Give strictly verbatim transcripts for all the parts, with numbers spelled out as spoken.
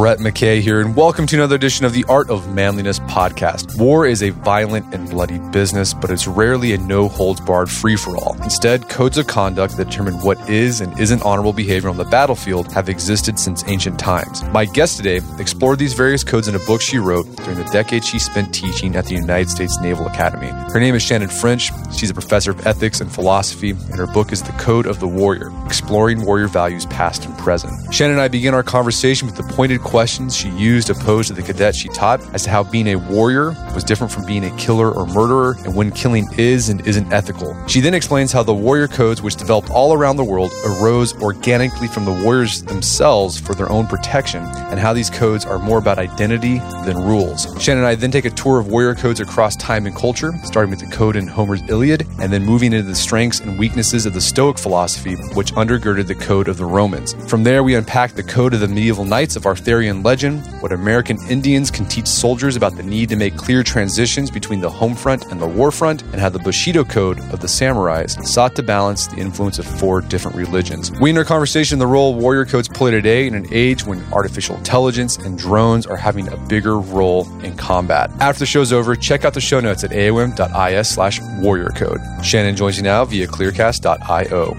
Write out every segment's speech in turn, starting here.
Brett McKay here, and welcome to another edition of the Art of Manliness podcast. War is a violent and bloody business, but it's rarely a no-holds-barred free-for-all. Instead, codes of conduct that determine what is and isn't honorable behavior on the battlefield have existed since ancient times. My guest today explored these various codes in a book she wrote during the decade she spent teaching at the United States Naval Academy. Her name is Shannon French. She's a professor of ethics and philosophy, and her book is The Code of the Warrior: Exploring Warrior Values Past and Present. Shannon and I begin our conversation with the pointed questions she used to pose to the cadets she taught as to how being a warrior was different from being a killer or murderer, and when killing is and isn't ethical. She then explains how the warrior codes, which developed all around the world, arose organically from the warriors themselves for their own protection, and how these codes are more about identity than rules. Shannon and I then take a tour of warrior codes across time and culture, starting with the code in Homer's Iliad, and then moving into the strengths and weaknesses of the Stoic philosophy, which undergirded the code of the Romans. From there, we unpack the code of the medieval knights of Arthurian legend, what American Indians can teach soldiers about the need to make clear transitions between the home front and the war front, and how the Bushido code of the samurais sought to balance the influence of four different religions. We end our conversation the role warrior codes play today in an age when artificial intelligence and drones are having a bigger role in combat. After the show's over, check out the show notes at a o m dot i s slash warrior code. Shannon joins you now via clearcast dot i o.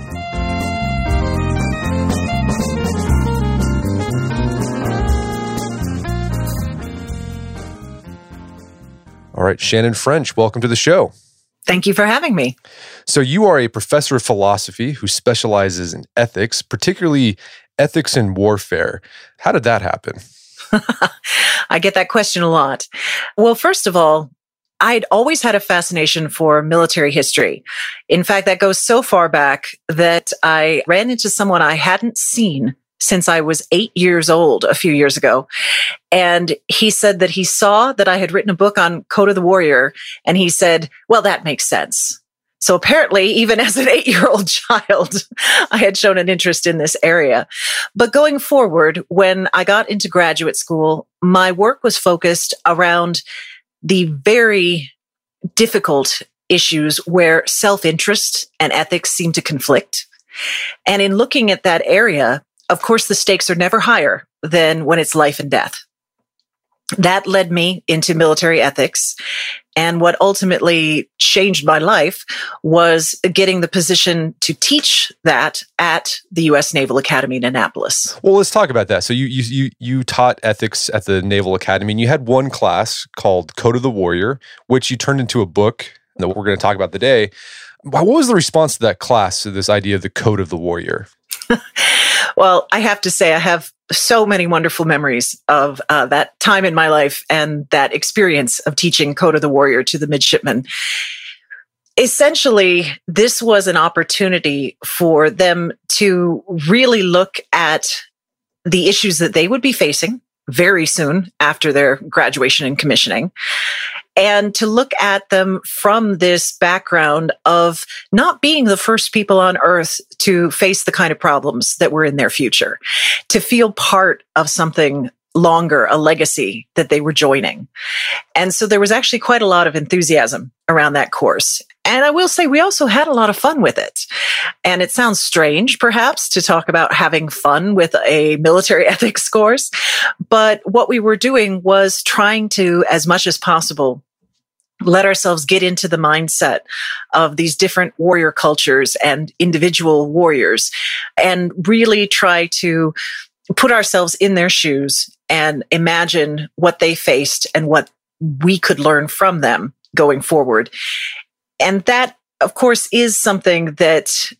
All right, Shannon French, welcome to the show. Thank you for having me. So you are a professor of philosophy who specializes in ethics, particularly ethics in warfare. How did that happen? I get that question a lot. Well, first of all, I'd always had a fascination for military history. In fact, that goes so far back that I ran into someone I hadn't seen since I was eight years old a few years ago. And he said that he saw that I had written a book on Code of the Warrior, and he said, well, that makes sense. So apparently, even as an eight-year-old child, I had shown an interest in this area. But going forward, when I got into graduate school, my work was focused around the very difficult issues where self-interest and ethics seem to conflict. And in looking at that area, of course, the stakes are never higher than when it's life and death. That led me into military ethics. And what ultimately changed my life was getting the position to teach that at the U S Naval Academy in Annapolis. Well, let's talk about that. So you you you taught ethics at the Naval Academy, and you had one class called Code of the Warrior, which you turned into a book that we're going to talk about today. What was the response to that class, to this idea of the Code of the Warrior? Well, I have to say I have so many wonderful memories of uh, that time in my life and that experience of teaching Code of the Warrior to the midshipmen. Essentially, this was an opportunity for them to really look at the issues that they would be facing very soon after their graduation and commissioning, and to look at them from this background of not being the first people on Earth to face the kind of problems that were in their future, to feel part of something longer, a legacy that they were joining. And so there was actually quite a lot of enthusiasm around that course. And I will say we also had a lot of fun with it. And it sounds strange, perhaps, to talk about having fun with a military ethics course. But what we were doing was trying to, as much as possible, let ourselves get into the mindset of these different warrior cultures and individual warriors, and really try to put ourselves in their shoes and imagine what they faced and what we could learn from them going forward. And that, of course, is something that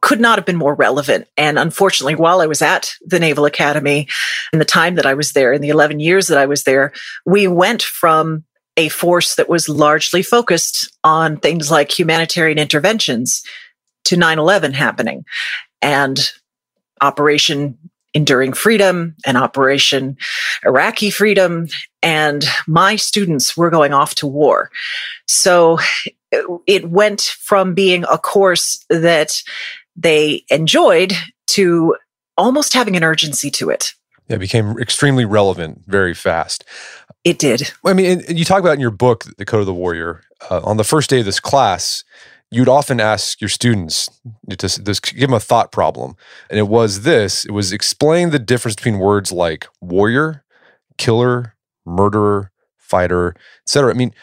could not have been more relevant. And unfortunately, while I was at the Naval Academy, in the time that I was there, in the eleven years that I was there, we went from a force that was largely focused on things like humanitarian interventions to nine eleven happening and Operation Enduring Freedom and Operation Iraqi Freedom, and my students were going off to war. So it went from being a course that they enjoyed to almost having an urgency to it. Yeah, it became extremely relevant very fast. It did. I mean, and you talk about in your book, The Code of the Warrior, uh, on the first day of this class, you'd often ask your students to, to give them a thought problem. And it was this, it was explain the difference between words like warrior, killer, murderer, fighter, et cetera. I mean,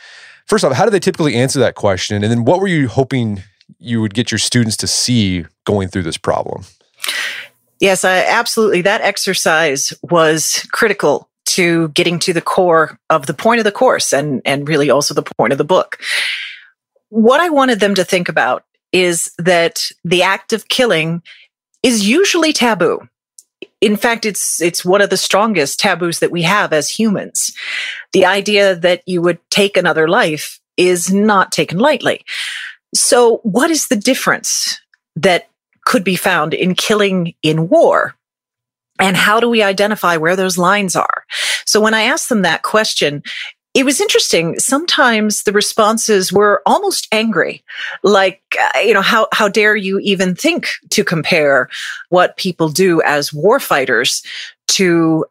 first off, how do they typically answer that question? And then what were you hoping you would get your students to see going through this problem? Yes, I, absolutely. That exercise was critical to getting to the core of the point of the course and, and really also the point of the book. What I wanted them to think about is that the act of killing is usually taboo. In fact, it's it's one of the strongest taboos that we have as humans. The idea that you would take another life is not taken lightly. So what is the difference that could be found in killing in war? And how do we identify where those lines are? So when I asked them that question, it was interesting. Sometimes the responses were almost angry, like, you know, how, how dare you even think to compare what people do as war fighters to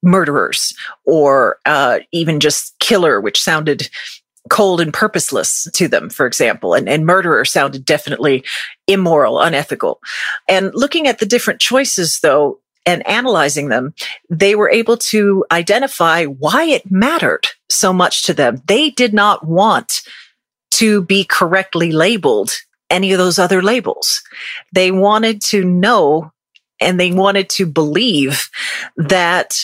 murderers or uh, even just killer, which sounded cold and purposeless to them, for example, and, and murderer sounded definitely immoral, unethical. And looking at the different choices, though, and analyzing them, they were able to identify why it mattered so much to them. They did not want to be correctly labeled any of those other labels. They wanted to know and they wanted to believe that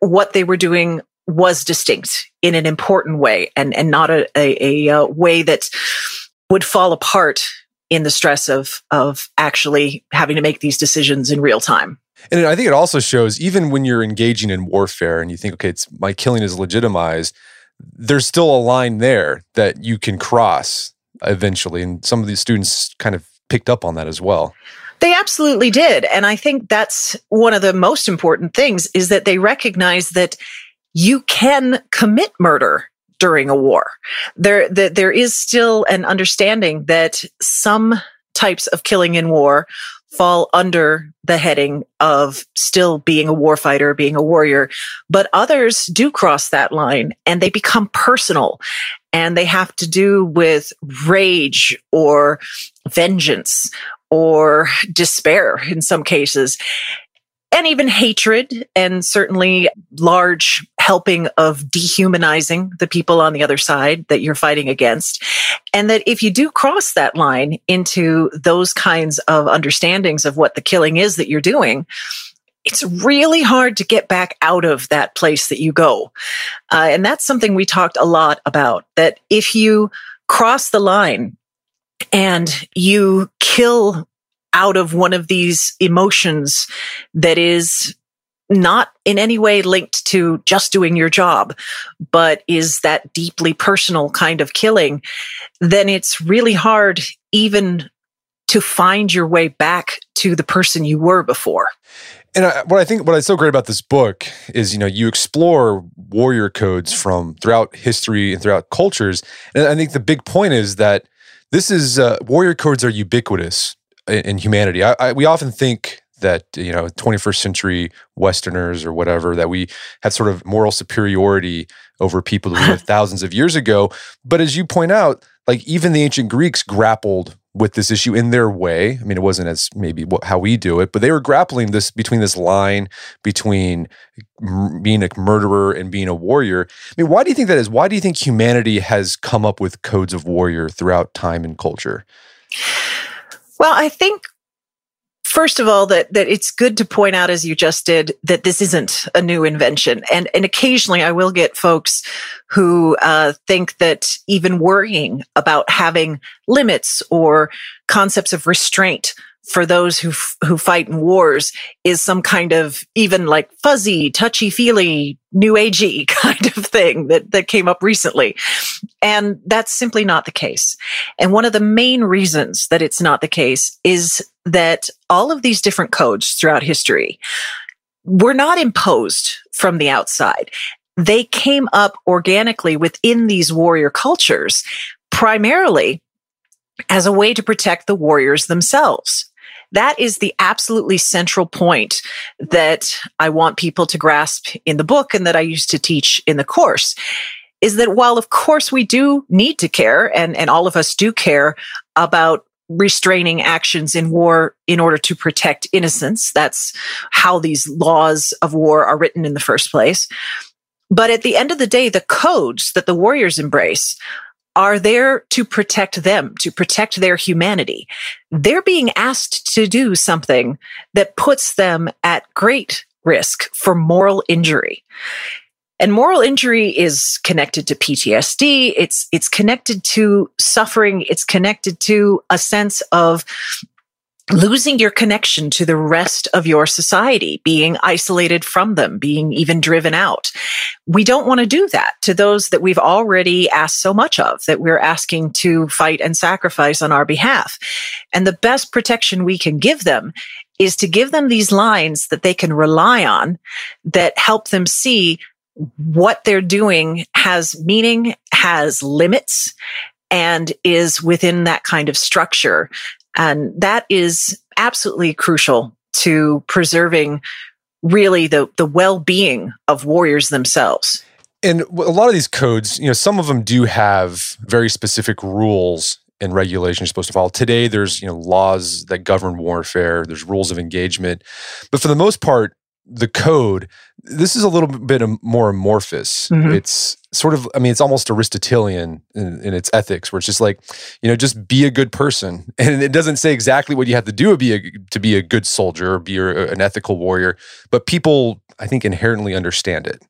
what they were doing was distinct in an important way and, and not a, a, a way that would fall apart in the stress of, of actually having to make these decisions in real time. And I think it also shows, even when you're engaging in warfare and you think, okay, it's, my killing is legitimized, there's still a line there that you can cross eventually. And some of these students kind of picked up on that as well. They absolutely did. And I think that's one of the most important things is that they recognize that you can commit murder during a war. There, the, there is still an understanding that some types of killing in war fall under the heading of still being a warfighter, being a warrior, but others do cross that line and they become personal and they have to do with rage or vengeance or despair in some cases, and even hatred and certainly large helping of dehumanizing the people on the other side that you're fighting against. And that if you do cross that line into those kinds of understandings of what the killing is that you're doing, it's really hard to get back out of that place that you go. Uh, and that's something we talked a lot about, that if you cross the line and you kill out of one of these emotions that is not in any way linked to just doing your job, but is that deeply personal kind of killing, then it's really hard even to find your way back to the person you were before. And I, what I think, what is so great about this book is, you know, you explore warrior codes from throughout history and throughout cultures. And I think the big point is that this is, uh, warrior codes are ubiquitous in, in humanity. I, I, we often think that, you know, twenty-first century Westerners or whatever, that we had sort of moral superiority over people who lived thousands of years ago. But as you point out, like even the ancient Greeks grappled with this issue in their way. I mean, it wasn't as maybe what, how we do it, but they were grappling this between this line between m- being a murderer and being a warrior. I mean, why do you think that is? Why do you think humanity has come up with codes of warrior throughout time and culture? Well, I think first of all, that that it's good to point out, as you just did, that this isn't a new invention. And and occasionally I will get folks who uh think that even worrying about having limits or concepts of restraint for those who f- who fight in wars is some kind of even like fuzzy, touchy-feely, new agey kind of thing that that came up recently. And that's simply not the case. And one of the main reasons that it's not the case is that all of these different codes throughout history were not imposed from the outside. They came up organically within these warrior cultures, primarily as a way to protect the warriors themselves. That is the absolutely central point that I want people to grasp in the book and that I used to teach in the course, is that while, of course, we do need to care, and, and all of us do care about restraining actions in war in order to protect innocence. That's how these laws of war are written in the first place. But at the end of the day, the codes that the warriors embrace are there to protect them, to protect their humanity. They're being asked to do something that puts them at great risk for moral injury. And moral injury is connected to P T S D. It's, it's connected to suffering. It's connected to a sense of losing your connection to the rest of your society, being isolated from them, being even driven out. We don't want to do that to those that we've already asked so much of, that we're asking to fight and sacrifice on our behalf. And the best protection we can give them is to give them these lines that they can rely on, that help them see what they're doing has meaning, has limits, and is within that kind of structure. And that is absolutely crucial to preserving really the, the well-being of warriors themselves. And a lot of these codes, you know, some of them do have very specific rules and regulations you're supposed to follow. Today, there's, you know, laws that govern warfare, there's rules of engagement. But for the most part, the code, this is a little bit more amorphous. Mm-hmm. It's sort of, I mean, it's almost Aristotelian in, in its ethics, where it's just like, you know, just be a good person. And it doesn't say exactly what you have to do to be a, to be a good soldier or be a, an ethical warrior, but people, I think, inherently understand it.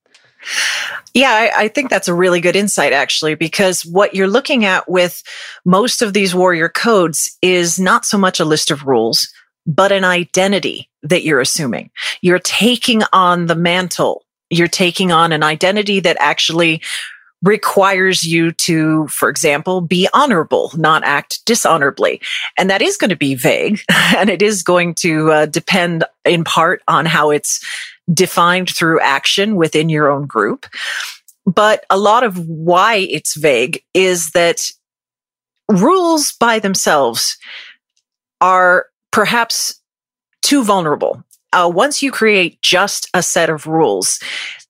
Yeah, I, I think that's a really good insight, actually, because what you're looking at with most of these warrior codes is not so much a list of rules, but an identity that you're assuming. You're taking on the mantle. You're taking on an identity that actually requires you to, for example, be honorable, not act dishonorably. And that is going to be vague, and it is going to uh, depend in part on how it's defined through action within your own group. But a lot of why it's vague is that rules by themselves are perhaps too vulnerable. Uh, once you create just a set of rules,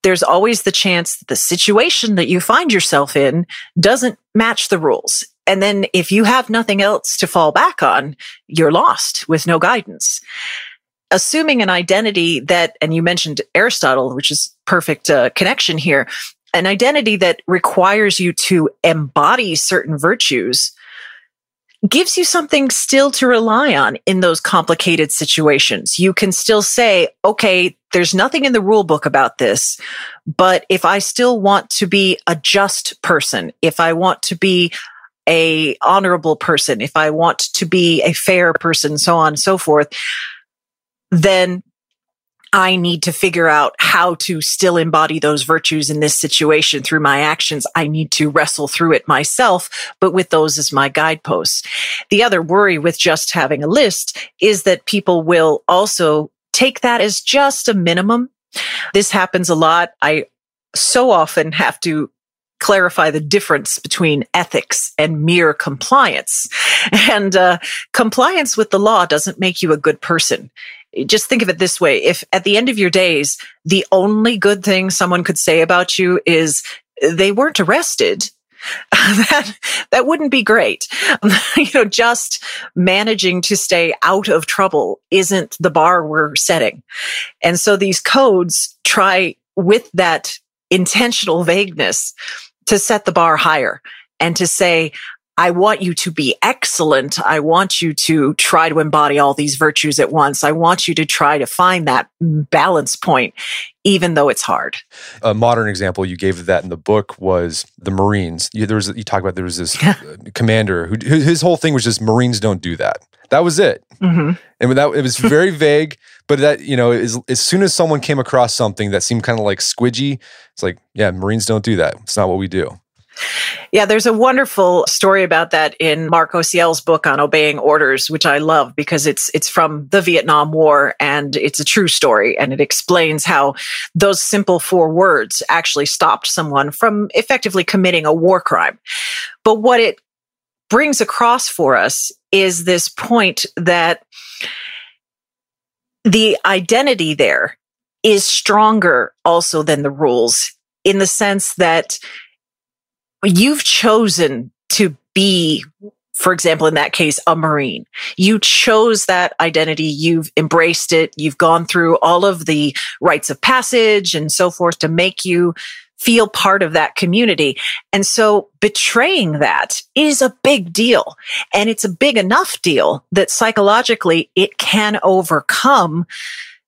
there's always the chance that the situation that you find yourself in doesn't match the rules. And then if you have nothing else to fall back on, you're lost with no guidance. Assuming an identity that, and you mentioned Aristotle, which is perfect uh, connection here, an identity that requires you to embody certain virtues gives you something still to rely on in those complicated situations. You can still say, okay, there's nothing in the rule book about this, but if I still want to be a just person, if I want to be a honorable person, if I want to be a fair person, so on and so forth, then I need to figure out how to still embody those virtues in this situation through my actions. I need to wrestle through it myself, but with those as my guideposts. The other worry with just having a list is that people will also take that as just a minimum. This happens a lot. I so often have to clarify the difference between ethics and mere compliance. And uh, compliance with the law doesn't make you a good person. Just think of it this way. If at the end of your days, the only good thing someone could say about you is they weren't arrested, that, that wouldn't be great. You know, just managing to stay out of trouble isn't the bar we're setting. And so these codes try, with that intentional vagueness, to set the bar higher and to say, I want you to be excellent. I want you to try to embody all these virtues at once. I want you to try to find that balance point, even though it's hard. A modern example you gave of that in the book was the Marines. You, there was, you talk about there was this yeah. commander who his whole thing was just Marines don't do that. That was it. Mm-hmm. And that, it was very vague, but that, you know, as, as soon as someone came across something that seemed kind of like squidgy, it's like, yeah, Marines don't do that. It's not what we do. Yeah, there's a wonderful story about that in Marc Ociel's book on obeying orders, which I love because it's it's from the Vietnam War and it's a true story. And it explains how those simple four words actually stopped someone from effectively committing a war crime. But what it brings across for us is this point that the identity there is stronger also than the rules, in the sense that you've chosen to be for example, in that case, a Marine. You chose that identity. You've embraced it. You've gone through all of the rites of passage and so forth to make you feel part of that community. And so betraying that is a big deal. And it's a big enough deal that psychologically it can overcome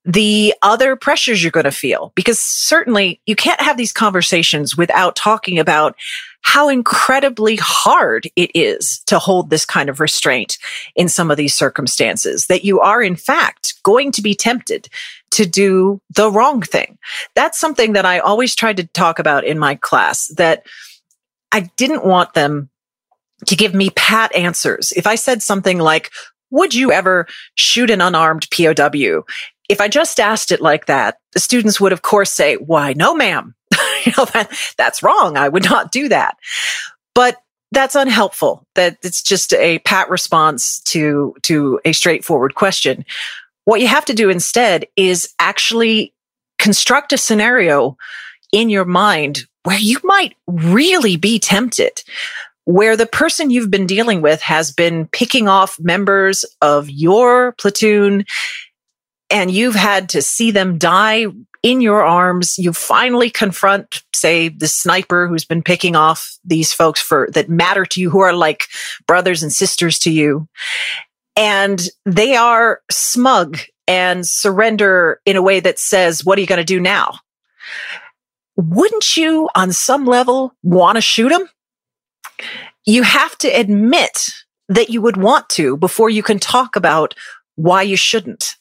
the other pressures you're going to feel. Because certainly you can't have these conversations without talking about how incredibly hard it is to hold this kind of restraint in some of these circumstances, that you are in fact going to be tempted to do the wrong thing. That's something that I always tried to talk about in my class, that I didn't want them to give me pat answers. If I said something like, would you ever shoot an unarmed P O W? If I just asked it like that, the students would, of course, say, why, no, ma'am. You know, that, that's wrong. I would not do that. But that's unhelpful, that it's just a pat response to, to a straightforward question. What you have to do instead is actually construct a scenario in your mind where you might really be tempted, where the person you've been dealing with has been picking off members of your platoon and you've had to see them die in your arms. You finally confront, say, the sniper who's been picking off these folks for that matter to you, who are like brothers and sisters to you. And they are smug and surrender in a way that says, what are you going to do now? Wouldn't you, on some level, want to shoot them? You have to admit that you would want to before you can talk about why you shouldn't.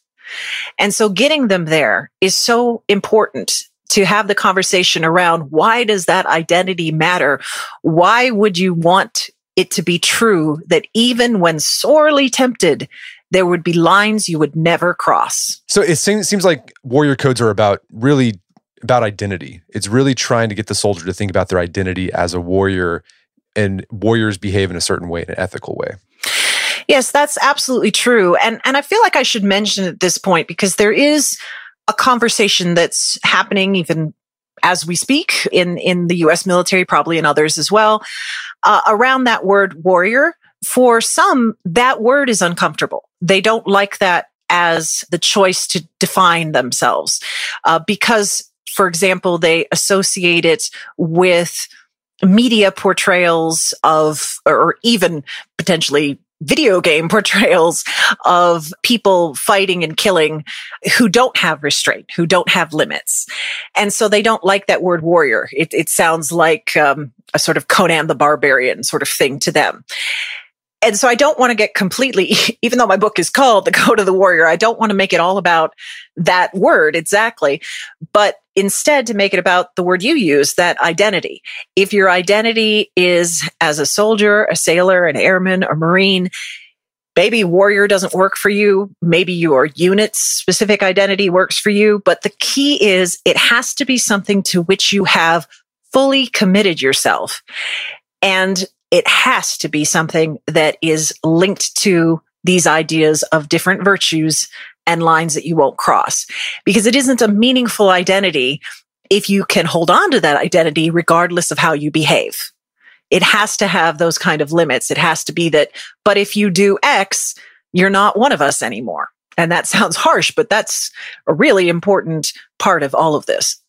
And so getting them there is so important, to have the conversation around, why does that identity matter? Why would you want it to be true that even when sorely tempted, there would be lines you would never cross? So it seems like warrior codes are about really about identity. It's really trying to get the soldier to think about their identity as a warrior, and warriors behave in a certain way, in an ethical way. Yes, that's absolutely true. And and I feel like I should mention at this point, because there is a conversation that's happening even as we speak in, in the U S military, probably in others as well, uh, around that word warrior. For some, that word is uncomfortable. They don't like that as the choice to define themselves, uh, because, for example, they associate it with media portrayals of, or even potentially video game portrayals of people fighting and killing who don't have restraint, who don't have limits. And so they don't like that word warrior. It, it sounds like um, a sort of Conan the Barbarian sort of thing to them. And so I don't want to get completely, even though my book is called The Code of the Warrior, I don't want to make it all about that word exactly, but instead to make it about the word you use, that identity. If your identity is as a soldier, a sailor, an airman, a Marine, maybe warrior doesn't work for you. Maybe your unit's specific identity works for you. But the key is it has to be something to which you have fully committed yourself. And it has to be something that is linked to these ideas of different virtues and lines that you won't cross, because it isn't a meaningful identity if you can hold on to that identity regardless of how you behave. It has to have those kind of limits. It has to be that, but if you do X, you're not one of us anymore. And that sounds harsh, but that's a really important part of all of this.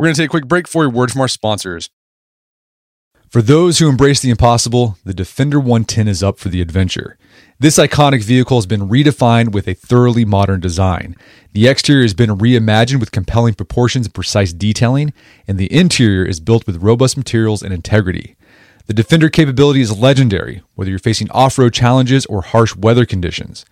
We're going to take a quick break for a word from our sponsors. For those who embrace the impossible, the Defender one ten is up for the adventure. This iconic vehicle has been redefined with a thoroughly modern design. The exterior has been reimagined with compelling proportions and precise detailing, and the interior is built with robust materials and integrity. The Defender capability is legendary, whether you're facing off-road challenges or harsh weather conditions.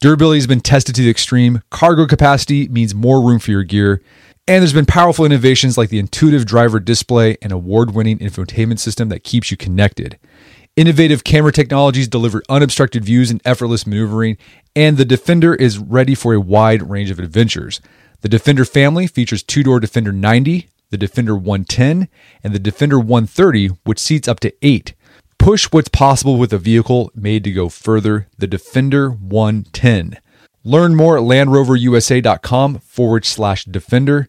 Durability has been tested to the extreme, cargo capacity means more room for your gear, and there's been powerful innovations like the intuitive driver display and award-winning infotainment system that keeps you connected. Innovative camera technologies deliver unobstructed views and effortless maneuvering, and the Defender is ready for a wide range of adventures. The Defender family features two-door Defender ninety, the Defender one ten, and the Defender one thirty, which seats up to eight. Push what's possible with a vehicle made to go further, the Defender one ten. Learn more at landroverusa.com forward slash Defender.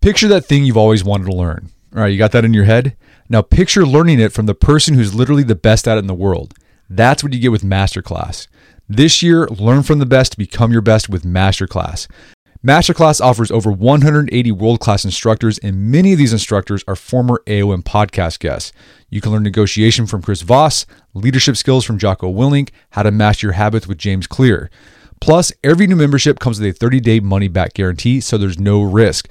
Picture that thing you've always wanted to learn. All right, you got that in your head? Now picture learning it from the person who's literally the best at it in the world. That's what you get with Masterclass. This year, learn from the best to become your best with Masterclass. Masterclass offers over one hundred eighty world-class instructors, and many of these instructors are former A O M podcast guests. You can learn negotiation from Chris Voss, leadership skills from Jocko Willink, how to master your habits with James Clear. Plus, every new membership comes with a thirty-day money-back guarantee, so there's no risk.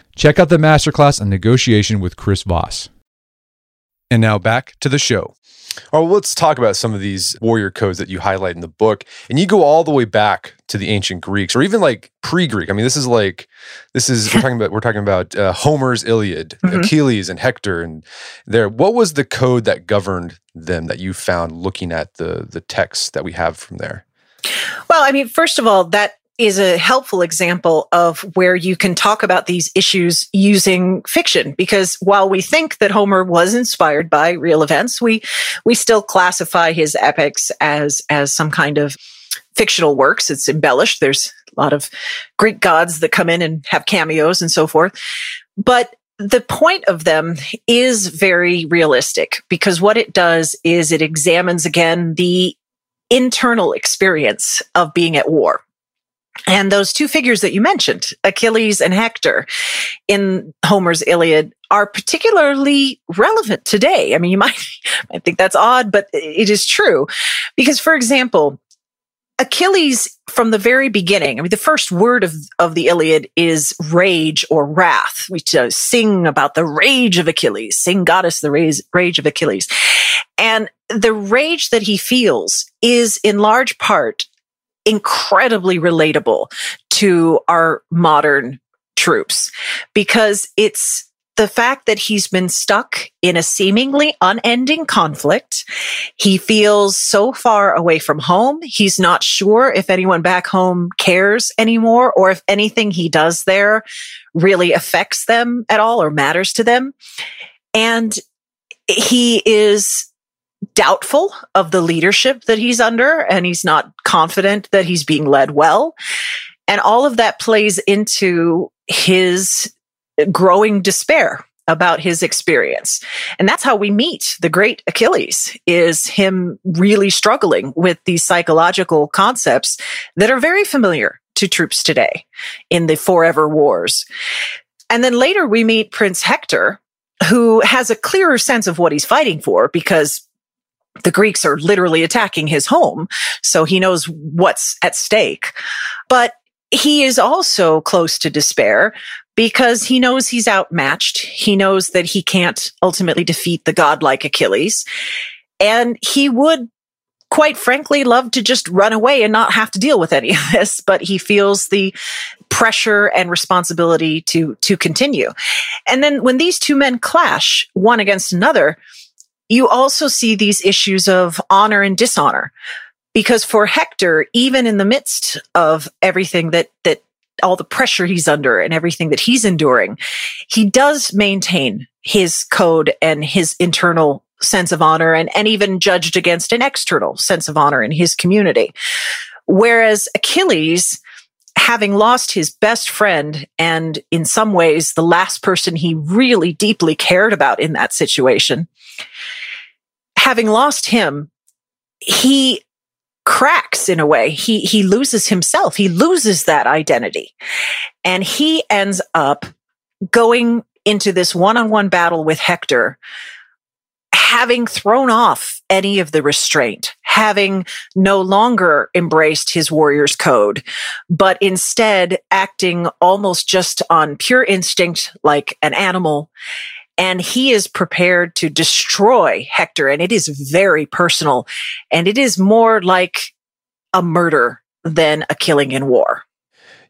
Check out the Masterclass on Negotiation with Chris Voss. And now back to the show. All right, let's talk about some of these warrior codes that you highlight in the book. And you go all the way back to the ancient Greeks, or even like pre-Greek. I mean, this is like, this is, we're talking about, we're talking about uh, Homer's Iliad, mm-hmm. Achilles and Hector. And there, what was the code that governed them that you found looking at the, the texts that we have from there? Well, I mean, first of all, that is a helpful example of where you can talk about these issues using fiction, because while we think that Homer was inspired by real events, we we still classify his epics as as some kind of fictional works. It's embellished. There's a lot of Greek gods that come in and have cameos and so forth. But the point of them is very realistic, because what it does is it examines again the internal experience of being at war. And those two figures that you mentioned, Achilles and Hector, in Homer's Iliad, are particularly relevant today. I mean, you might, might think that's odd, but it is true. Because, for example, Achilles, from the very beginning, I mean, the first word of, of the Iliad is rage or wrath. We sing about the rage of Achilles, sing goddess, the rage, rage of Achilles. And the rage that he feels is in large part incredibly relatable to our modern troops, because it's the fact that he's been stuck in a seemingly unending conflict. He feels so far away from home. He's not sure if anyone back home cares anymore or if anything he does there really affects them at all or matters to them. And he is doubtful of the leadership that he's under, and he's not confident that he's being led well. And all of that plays into his growing despair about his experience. And that's how we meet the great Achilles, is him really struggling with these psychological concepts that are very familiar to troops today in the forever wars. And then later we meet Prince Hector, who has a clearer sense of what he's fighting for because the Greeks are literally attacking his home. So he knows what's at stake. But he is also close to despair because he knows he's outmatched. He knows that he can't ultimately defeat the godlike Achilles. And he would, quite frankly, love to just run away and not have to deal with any of this, but he feels the pressure and responsibility to, to continue. And then when these two men clash one against another, you also see these issues of honor and dishonor. Because for Hector, even in the midst of everything that, that all the pressure he's under and everything that he's enduring, he does maintain his code and his internal sense of honor and, and even judged against an external sense of honor in his community. Whereas Achilles, having lost his best friend and in some ways the last person he really deeply cared about in that situation, having lost him, he cracks in a way. He he loses himself. He loses that identity. And he ends up going into this one-on-one battle with Hector, having thrown off any of the restraint, having no longer embraced his warrior's code, but instead acting almost just on pure instinct like an animal. And he is prepared to destroy Hector. And it is very personal. And it is more like a murder than a killing in war.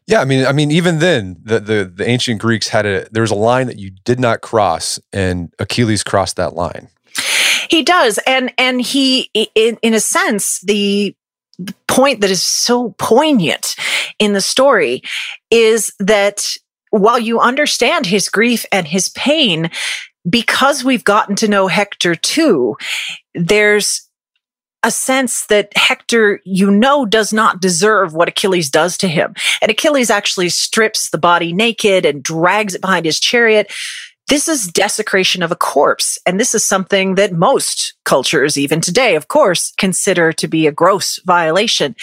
Yeah, I mean, I mean, even then, the, the, the ancient Greeks had a, there was a line that you did not cross, and Achilles crossed that line. He does. And, and he, in, in a sense, the point that is so poignant in the story is that while you understand his grief and his pain, because we've gotten to know Hector too, there's a sense that Hector, you know, does not deserve what Achilles does to him. And Achilles actually strips the body naked and drags it behind his chariot. This is desecration of a corpse. And this is something that most cultures, even today, of course, consider to be a gross violation.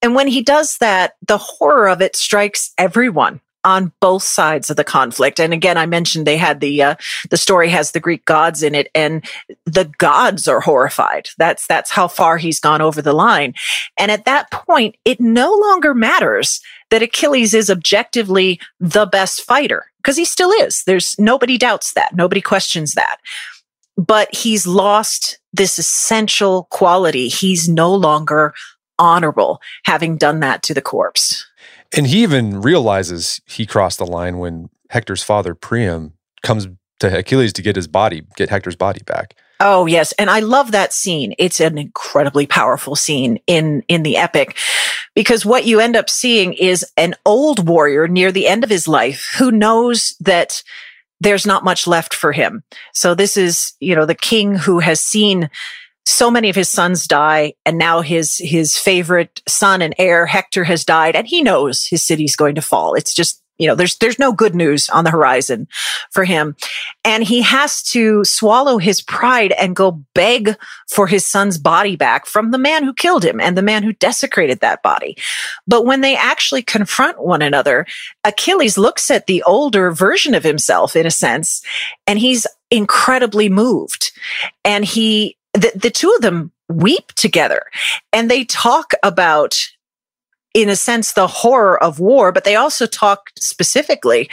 And when he does that, the horror of it strikes everyone on both sides of the conflict. And again, I mentioned they had the, uh, the story has the Greek gods in it, and the gods are horrified. That's, that's how far he's gone over the line. And at that point, it no longer matters that Achilles is objectively the best fighter, because he still is. There's nobody doubts that. Nobody questions that. But he's lost this essential quality. He's no longer honorable, having done that to the corpse. And he even realizes he crossed the line when Hector's father, Priam, comes to Achilles to get his body, get Hector's body back. Oh, yes. And I love that scene. It's an incredibly powerful scene in, in the epic, because what you end up seeing is an old warrior near the end of his life who knows that there's not much left for him. So this is, you know, the king who has seen so many of his sons die, and now his his favorite son and heir, Hector, has died, and he knows his city's going to fall. It's just, you know, there's there's no good news on the horizon for him. And he has to swallow his pride and go beg for his son's body back from the man who killed him and the man who desecrated that body. But when they actually confront one another, Achilles looks at the older version of himself, in a sense, and he's incredibly moved. And he The, the two of them weep together, and they talk about, in a sense, the horror of war, but they also talk specifically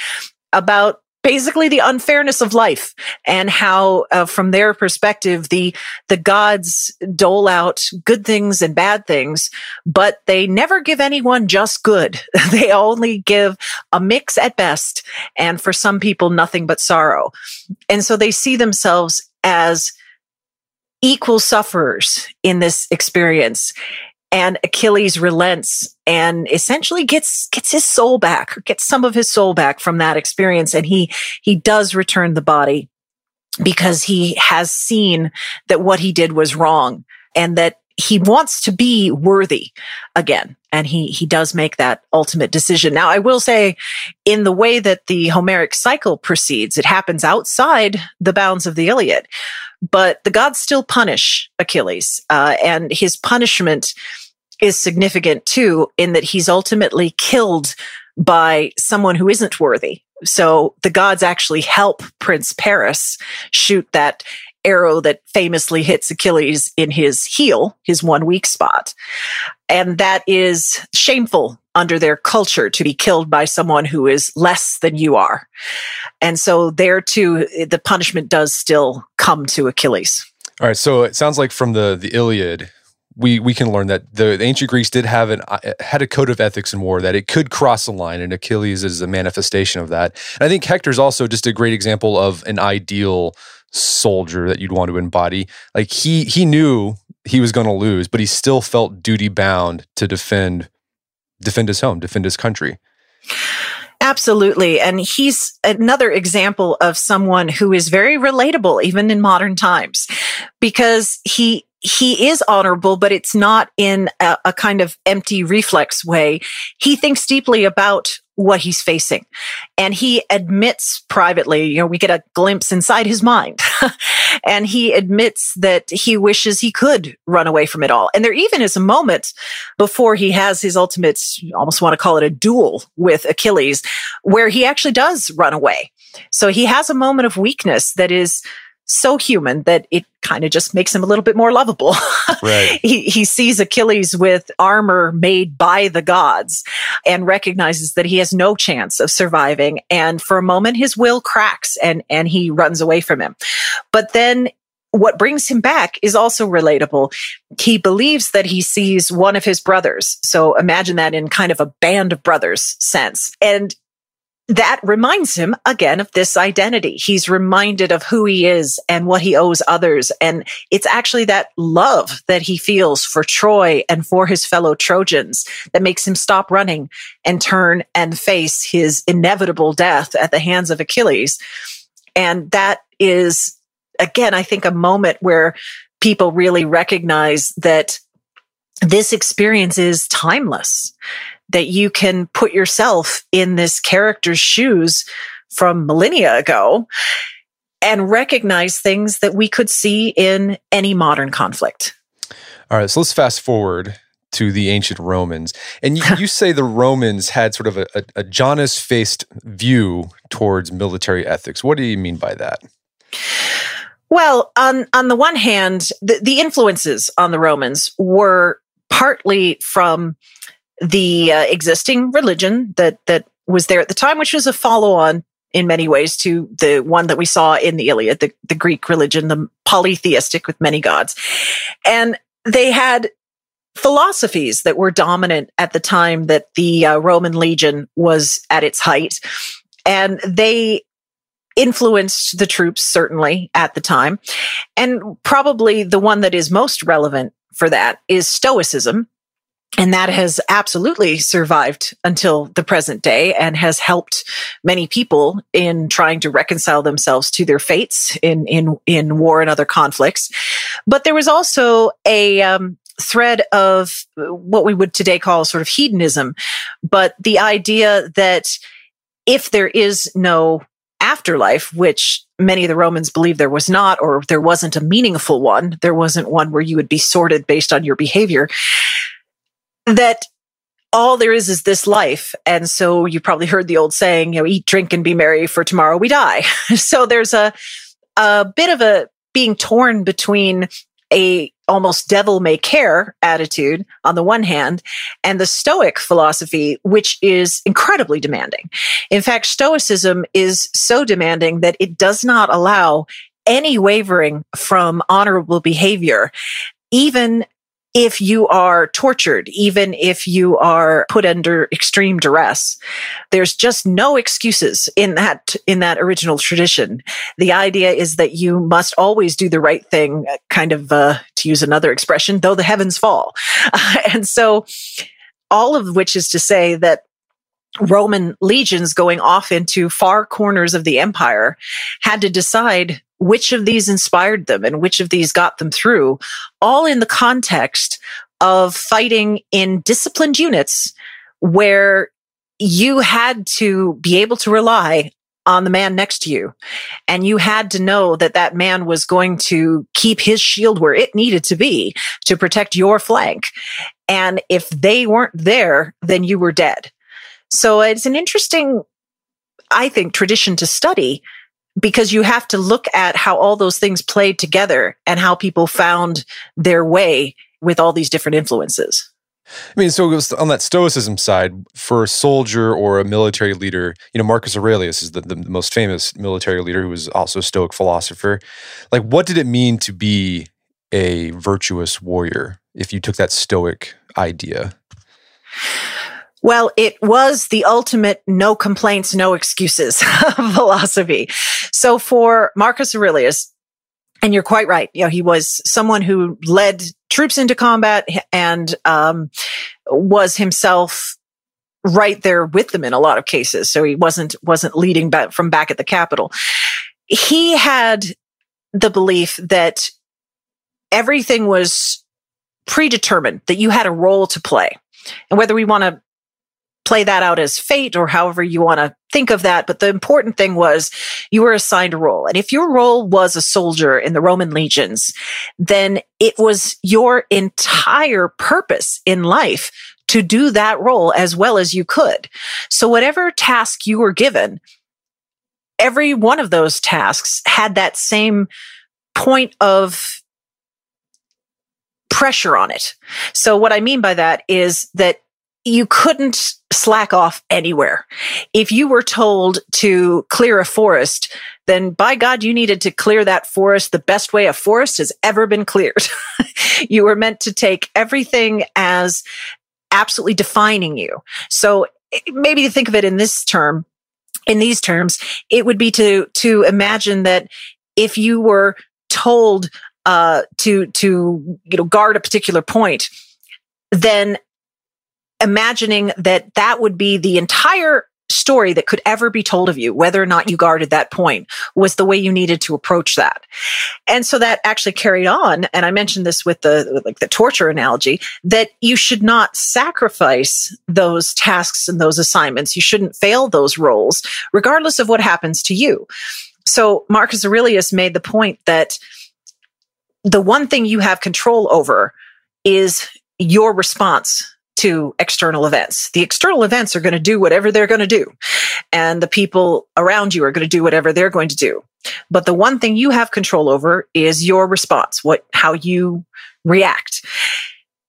about basically the unfairness of life and how, uh, from their perspective, the the gods dole out good things and bad things, but they never give anyone just good. They only give a mix at best, and for some people, nothing but sorrow. And so they see themselves as equal sufferers in this experience. And Achilles relents and essentially gets gets his soul back, or gets some of his soul back from that experience. And he he does return the body because he has seen that what he did was wrong and that he wants to be worthy again. And he he does make that ultimate decision. Now, I will say, in the way that the Homeric cycle proceeds, it happens outside the bounds of the Iliad. But the gods still punish Achilles, uh, and his punishment is significant too, in that he's ultimately killed by someone who isn't worthy. So the gods actually help Prince Paris shoot that arrow that famously hits Achilles in his heel, his one weak spot. And that is shameful under their culture, to be killed by someone who is less than you are. And so there too, the punishment does still come to Achilles. All right. So it sounds like from the, the Iliad, we, we can learn that the, the ancient Greeks did have an had a code of ethics in war, that it could cross a line, and Achilles is a manifestation of that. And I think Hector's also just a great example of an ideal soldier that you'd want to embody. Like he he knew he was going to lose, but he still felt duty bound to defend defend his home, defend his country. Absolutely. And he's another example of someone who is very relatable, even in modern times, because he he is honorable, but it's not in a, a kind of empty reflex way. He thinks deeply about what he's facing. And he admits privately, you know, we get a glimpse inside his mind. And he admits that he wishes he could run away from it all. And there even is a moment before he has his ultimate, almost want to call it a duel with Achilles, where he actually does run away. So he has a moment of weakness that is so human that it kind of just makes him a little bit more lovable. Right. He, he sees Achilles with armor made by the gods and recognizes that he has no chance of surviving. And for a moment, his will cracks and, and he runs away from him. But then what brings him back is also relatable. He believes that he sees one of his brothers. So imagine that in kind of a band of brothers sense. And that reminds him again of this identity. He's reminded of who he is and what he owes others. And it's actually that love that he feels for Troy and for his fellow Trojans that makes him stop running and turn and face his inevitable death at the hands of Achilles. And that is, again, I think a moment where people really recognize that this experience is timeless, that you can put yourself in this character's shoes from millennia ago and recognize things that we could see in any modern conflict. All right, so let's fast forward to the ancient Romans. And you, you say the Romans had sort of a, a, a Janus-faced view towards military ethics. What do you mean by that? Well, on, on the one hand, the, the influences on the Romans were partly from the uh, existing religion that that was there at the time, which was a follow-on in many ways to the one that we saw in the Iliad, the, the Greek religion, the polytheistic with many gods. And they had philosophies that were dominant at the time that the uh, Roman legion was at its height. And they influenced the troops, certainly, at the time. And probably the one that is most relevant for that is Stoicism. And that has absolutely survived until the present day and has helped many people in trying to reconcile themselves to their fates in, in, in war and other conflicts. But there was also a um, thread of what we would today call sort of hedonism, but the idea that if there is no afterlife, which many of the Romans believed there was not, or there wasn't a meaningful one, there wasn't one where you would be sorted based on your behavior, that all there is is this life. And so you probably heard the old saying, you know, eat, drink, and be merry, for tomorrow we die. So there's a, a bit of a being torn between a almost devil may care attitude on the one hand, and the Stoic philosophy, which is incredibly demanding. In fact, Stoicism is so demanding that it does not allow any wavering from honorable behavior, even if you are tortured, even if you are put under extreme duress. There's just no excuses in that, in that original tradition. The idea is that you must always do the right thing, kind of, uh, to use another expression, though the heavens fall. Uh, and so all of which is to say that Roman legions going off into far corners of the empire had to decide which of these inspired them and which of these got them through, all in the context of fighting in disciplined units where you had to be able to rely on the man next to you. And you had to know that that man was going to keep his shield where it needed to be to protect your flank. And if they weren't there, then you were dead. So it's an interesting, I think, tradition to study, because you have to look at how all those things played together and how people found their way with all these different influences. I mean, so on that Stoicism side, for a soldier or a military leader, you know, Marcus Aurelius is the, the most famous military leader who was also a Stoic philosopher. Like, what did it mean to be a virtuous warrior if you took that Stoic idea? Well, it was the ultimate no complaints, no excuses philosophy. So for Marcus Aurelius, and you're quite right, you know, he was someone who led troops into combat and um, was himself right there with them in a lot of cases. So he wasn't wasn't leading back from back at the Capitol. He had the belief that everything was predetermined, that you had a role to play, and whether we want to play that out as fate or however you want to think of that. But the important thing was you were assigned a role. And if your role was a soldier in the Roman legions, then it was your entire purpose in life to do that role as well as you could. So whatever task you were given, every one of those tasks had that same point of pressure on it. So what I mean by that is that you couldn't slack off anywhere. If you were told to clear a forest, then by God, you needed to clear that forest the best way a forest has ever been cleared. You were meant to take everything as absolutely defining you. So maybe to think of it in this term, in these terms, it would be to, to imagine that if you were told, uh, to, to, you know, guard a particular point, then imagining that that would be the entire story that could ever be told of you, whether or not you guarded that point, was the way you needed to approach that. And so that actually carried on. And I mentioned this with the, with like the torture analogy, that you should not sacrifice those tasks and those assignments. You shouldn't fail those roles, regardless of what happens to you. So Marcus Aurelius made the point that the one thing you have control over is your response to external events. The external events are going to do whatever they're going to do, and the people around you are going to do whatever they're going to do. But the one thing you have control over is your response, what, how you react.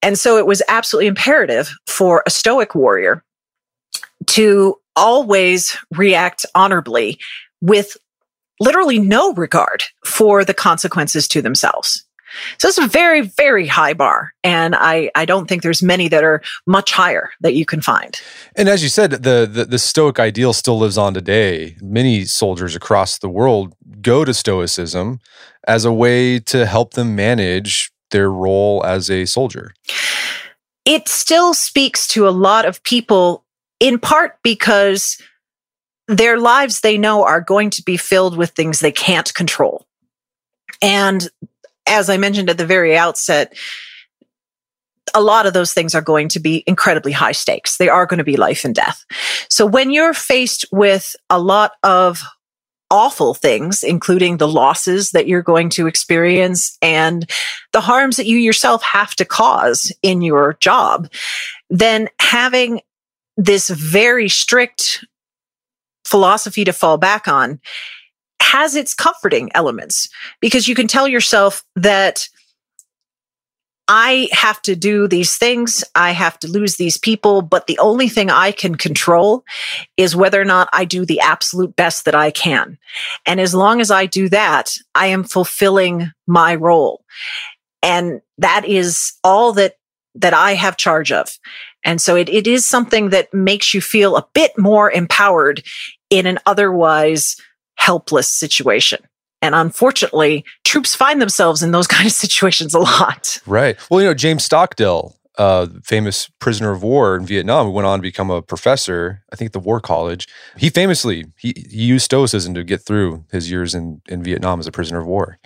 And so it was absolutely imperative for a Stoic warrior to always react honorably with literally no regard for the consequences to themselves. So it's a very, very high bar. And I, I don't think there's many that are much higher that you can find. And as you said, the, the the Stoic ideal still lives on today. Many soldiers across the world go to Stoicism as a way to help them manage their role as a soldier. It still speaks to a lot of people, in part because their lives they know are going to be filled with things they can't control. And as I mentioned at the very outset, a lot of those things are going to be incredibly high stakes. They are going to be life and death. So when you're faced with a lot of awful things, including the losses that you're going to experience and the harms that you yourself have to cause in your job, then having this very strict philosophy to fall back on has its comforting elements, because you can tell yourself that I have to do these things. I have to lose these people. But the only thing I can control is whether or not I do the absolute best that I can. And as long as I do that, I am fulfilling my role. And that is all that, that I have charge of. And so it, it is something that makes you feel a bit more empowered in an otherwise helpless situation. And unfortunately, troops find themselves in those kind of situations a lot. Right. Well, you know, James Stockdale, uh, famous prisoner of war in Vietnam, who went on to become a professor, I think at the War College, he famously, he, he used Stoicism to get through his years in, in Vietnam as a prisoner of war.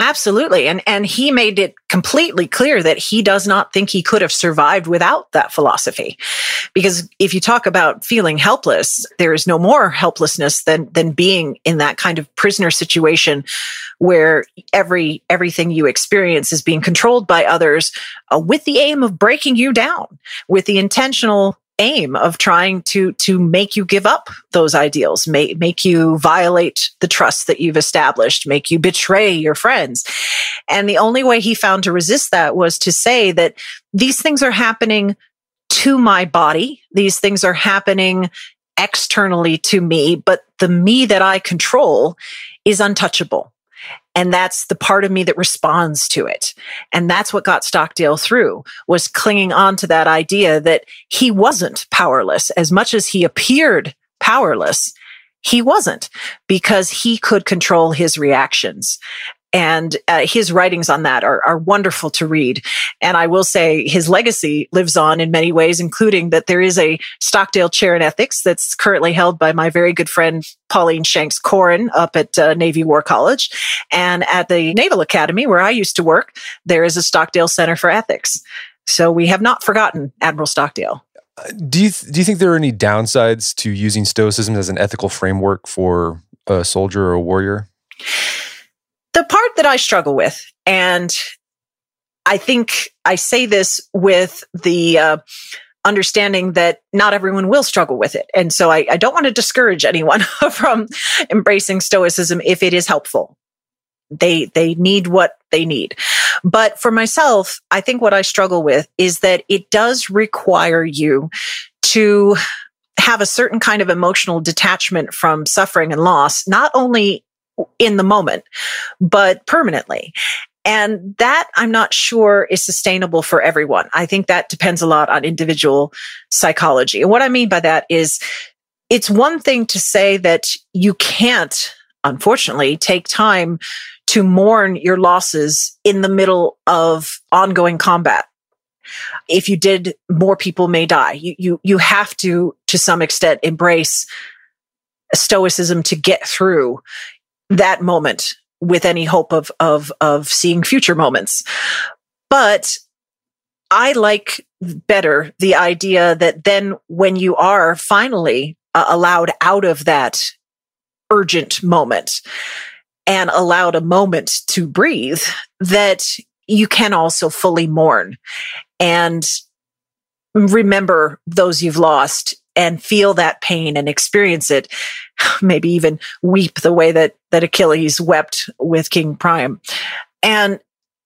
Absolutely. And and he made it completely clear that he does not think he could have survived without that philosophy. Because if you talk about feeling helpless, there is no more helplessness than than being in that kind of prisoner situation where every everything you experience is being controlled by others uh, with the aim of breaking you down, with the intentional aim of trying to to make you give up those ideals, make, make you violate the trust that you've established, make you betray your friends. And the only way he found to resist that was to say that these things are happening to my body. These things are happening externally to me, but the me that I control is untouchable. And that's the part of me that responds to it. And that's what got Stockdale through, was clinging on to that idea that he wasn't powerless. As much as he appeared powerless, he wasn't, because he could control his reactions. And uh, his writings on that are, are wonderful to read. And I will say his legacy lives on in many ways, including that there is a Stockdale Chair in Ethics that's currently held by my very good friend, Pauline Shanks-Corin, up at uh, Navy War College. And at the Naval Academy, where I used to work, there is a Stockdale Center for Ethics. So we have not forgotten Admiral Stockdale. Uh, do you th- do you think there are any downsides to using Stoicism as an ethical framework for a soldier or a warrior? The part that I struggle with, and I think I say this with the uh, understanding that not everyone will struggle with it. And so I, I don't want to discourage anyone from embracing Stoicism if it is helpful. They, they need what they need. But for myself, I think what I struggle with is that it does require you to have a certain kind of emotional detachment from suffering and loss, not only in the moment, but permanently. And that I'm not sure is sustainable for everyone. I think that depends a lot on individual psychology. And what I mean by that is, it's one thing to say that you can't, unfortunately, take time to mourn your losses in the middle of ongoing combat. If you did, more people may die. You, you, you have to, to some extent, embrace Stoicism to get through that moment with any hope of, of, of seeing future moments. But I like better the idea that then when you are finally uh, allowed out of that urgent moment and allowed a moment to breathe, that you can also fully mourn and remember those you've lost and feel that pain and experience it, maybe even weep the way that that Achilles wept with King Priam. And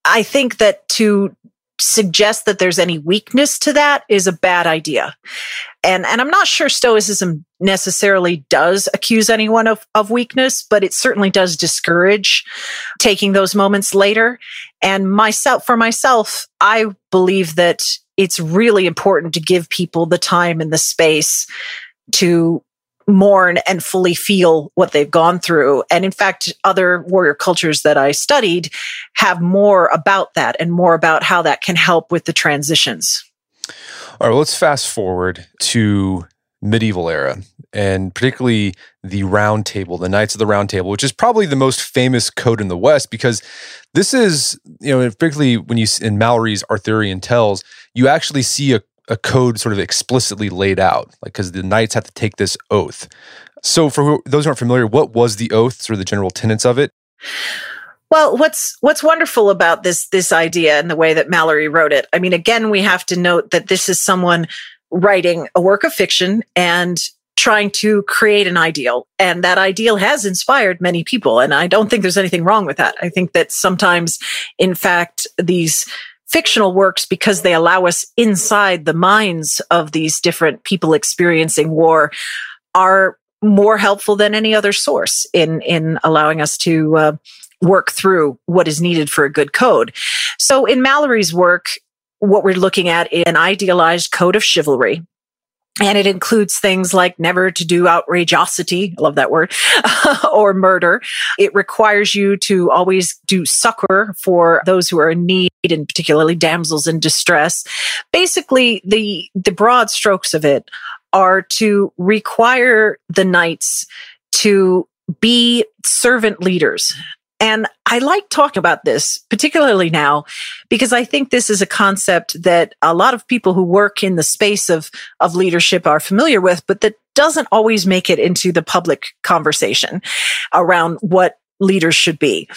I think that to suggest that there's any weakness to that is a bad idea. And and I'm not sure Stoicism necessarily does accuse anyone of, of weakness, but it certainly does discourage taking those moments later. And myself, for myself, I believe that it's really important to give people the time and the space to mourn and fully feel what they've gone through. And in fact, other warrior cultures that I studied have more about that and more about how that can help with the transitions. All right, well, let's fast forward to medieval era, and particularly the Round Table, the Knights of the Round Table, which is probably the most famous code in the West, because this is, you know, particularly when you, in Mallory's Arthurian Tales, you actually see a, a code sort of explicitly laid out, like, because the knights have to take this oath. So for who, those who aren't familiar, what was the oath, sort of the general tenets of it? Well, what's what's wonderful about this this idea and the way that Mallory wrote it, I mean, again, we have to note that this is someone writing a work of fiction and trying to create an ideal. And that ideal has inspired many people. And I don't think there's anything wrong with that. I think that sometimes, in fact, these fictional works because they allow us inside the minds of these different people experiencing war are more helpful than any other source in, in allowing us to uh, work through what is needed for a good code. So in Mallory's work, what we're looking at is an idealized code of chivalry. And it includes things like never to do outrageosity, I love that word, or murder. It requires you to always do succor for those who are in need, and particularly damsels in distress. Basically, the the broad strokes of it are to require the knights to be servant leaders. And I like talking about this, particularly now, because I think this is a concept that a lot of people who work in the space of, of leadership are familiar with, but that doesn't always make it into the public conversation around what leaders should be.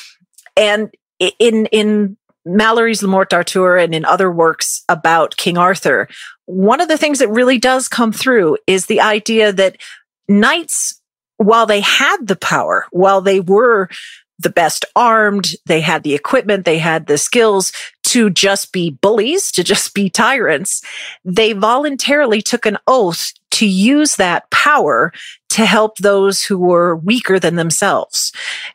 And in, in Mallory's L'Mort d'Arthur and in other works about King Arthur, one of the things that really does come through is the idea that knights, while they had the power, while they were the best armed, they had the equipment, they had the skills to just be bullies, to just be tyrants, they voluntarily took an oath to use that power to help those who were weaker than themselves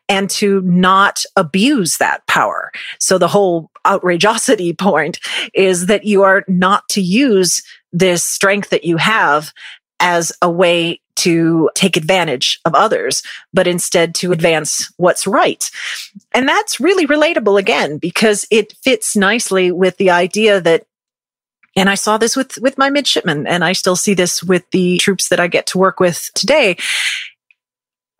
and to not abuse that power. So the whole outrageosity point is that you are not to use this strength that you have as a way to take advantage of others, but instead to advance what's right. And that's really relatable again, because it fits nicely with the idea that, and I saw this with, with my midshipmen, and I still see this with the troops that I get to work with today.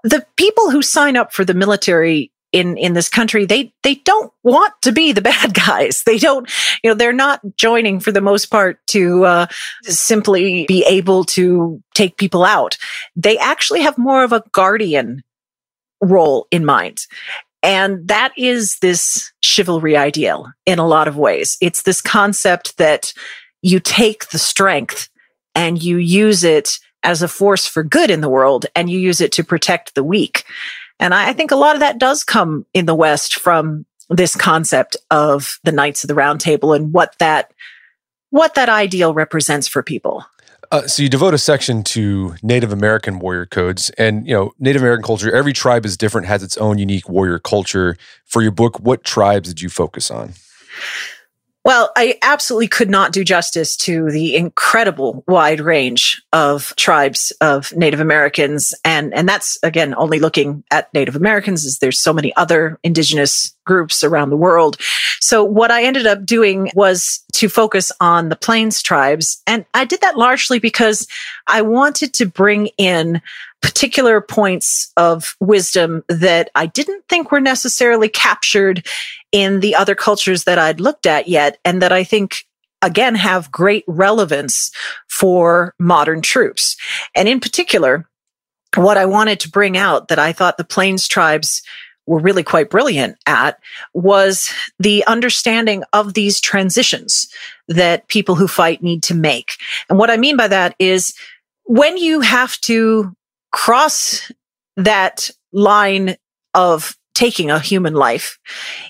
The people who sign up for the military in, in this country, they, they don't want to be the bad guys. They don't, you know, they're not joining for the most part to uh, simply be able to take people out. They actually have more of a guardian role in mind. And that is this chivalry ideal in a lot of ways. It's this concept that you take the strength and you use it as a force for good in the world, and you use it to protect the weak. And I think a lot of that does come in the West from this concept of the Knights of the Round Table and what that what that ideal represents for people. Uh, so you devote a section to Native American warrior codes, and you know Native American culture. Every tribe is different, has its own unique warrior culture. For your book, what tribes did you focus on? Well, I absolutely could not do justice to the incredible wide range of tribes of Native Americans. And, and that's, again, only looking at Native Americans, is there's so many other indigenous groups around the world. So what I ended up doing was to focus on the Plains tribes. And I did that largely because I wanted to bring in particular points of wisdom that I didn't think were necessarily captured in the other cultures that I'd looked at yet, and that I think, again, have great relevance for modern troops. And in particular, what I wanted to bring out that I thought the Plains tribes were really quite brilliant at was the understanding of these transitions that people who fight need to make. And what I mean by that is when you have to cross that line of taking a human life,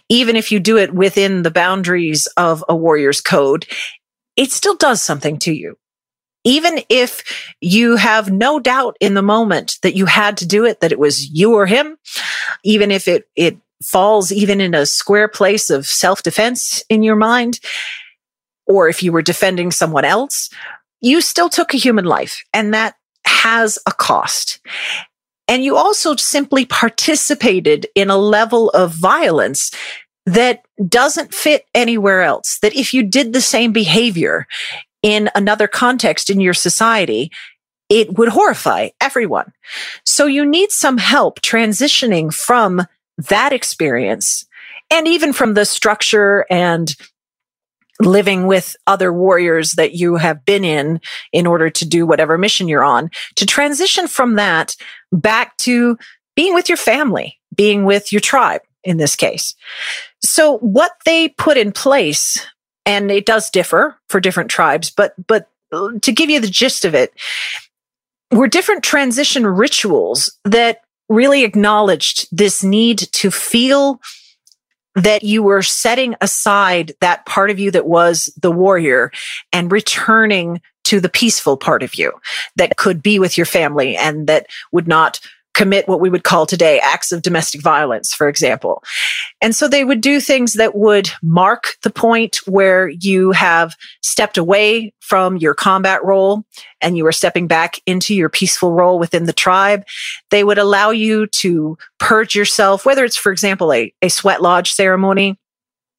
even if you do it within the boundaries of a warrior's code, it still does something to you. Even if you have no doubt in the moment that you had to do it, that it was you or him, even if it, it falls even in a square place of self-defense in your mind, or if you were defending someone else, you still took a human life. And that has a cost. And you also simply participated in a level of violence that doesn't fit anywhere else. That if you did the same behavior in another context in your society, it would horrify everyone. So you need some help transitioning from that experience, and even from the structure and living with other warriors that you have been in, in order to do whatever mission you're on, to transition from that back to being with your family, being with your tribe in this case. So what they put in place, and it does differ for different tribes, but, but to give you the gist of it, were different transition rituals that really acknowledged this need to feel that you were setting aside that part of you that was the warrior and returning to the peaceful part of you that could be with your family and that would not commit what we would call today acts of domestic violence, for example. And so they would do things that would mark the point where you have stepped away from your combat role and you are stepping back into your peaceful role within the tribe. They would allow you to purge yourself, whether it's, for example, a, a sweat lodge ceremony,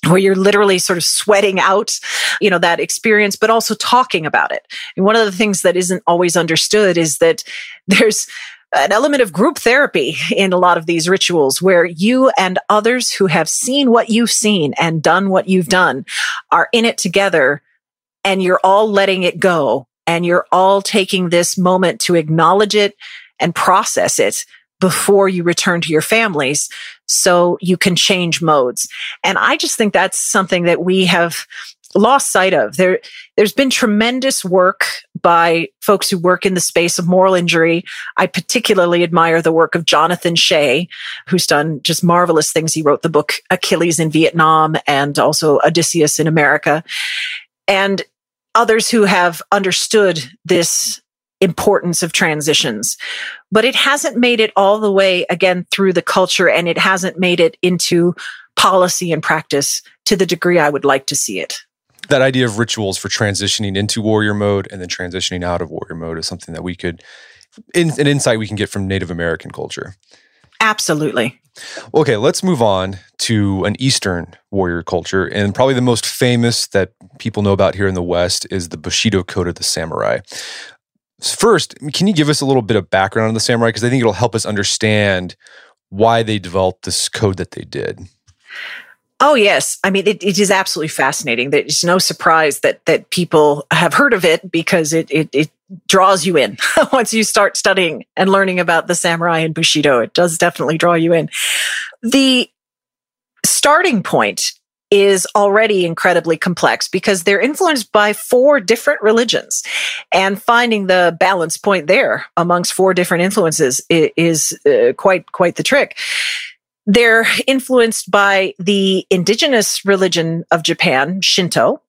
where you're literally sort of sweating out, you know, that experience, but also talking about it. And one of the things that isn't always understood is that there's an element of group therapy in a lot of these rituals where you and others who have seen what you've seen and done what you've done are in it together, and you're all letting it go. And you're all taking this moment to acknowledge it and process it before you return to your families, so you can change modes. And I just think that's something that we have lost sight of. There, there's been tremendous work by folks who work in the space of moral injury. I particularly admire the work of Jonathan Shay, who's done just marvelous things. He wrote the book Achilles in Vietnam and also Odysseus in America, and others who have understood this importance of transitions. But it hasn't made it all the way, again, through the culture, and it hasn't made it into policy and practice to the degree I would like to see it. That idea of rituals for transitioning into warrior mode and then transitioning out of warrior mode is something that we could, in, an insight we can get from Native American culture. Absolutely. Okay, let's move on to an Eastern warrior culture, and probably the most famous that people know about here in the West is the Bushido Code of the Samurai. First, can you give us a little bit of background on the samurai? Because I think it'll help us understand why they developed this code that they did. Oh, yes. I mean, it, it is absolutely fascinating. It's no surprise that that people have heard of it, because it it, it draws you in. Once you start studying and learning about the samurai and Bushido, it does definitely draw you in. The starting point is already incredibly complex because they're influenced by four different religions, and finding the balance point there amongst four different influences is uh, quite quite the trick. They're influenced by the indigenous religion of Japan, Shinto,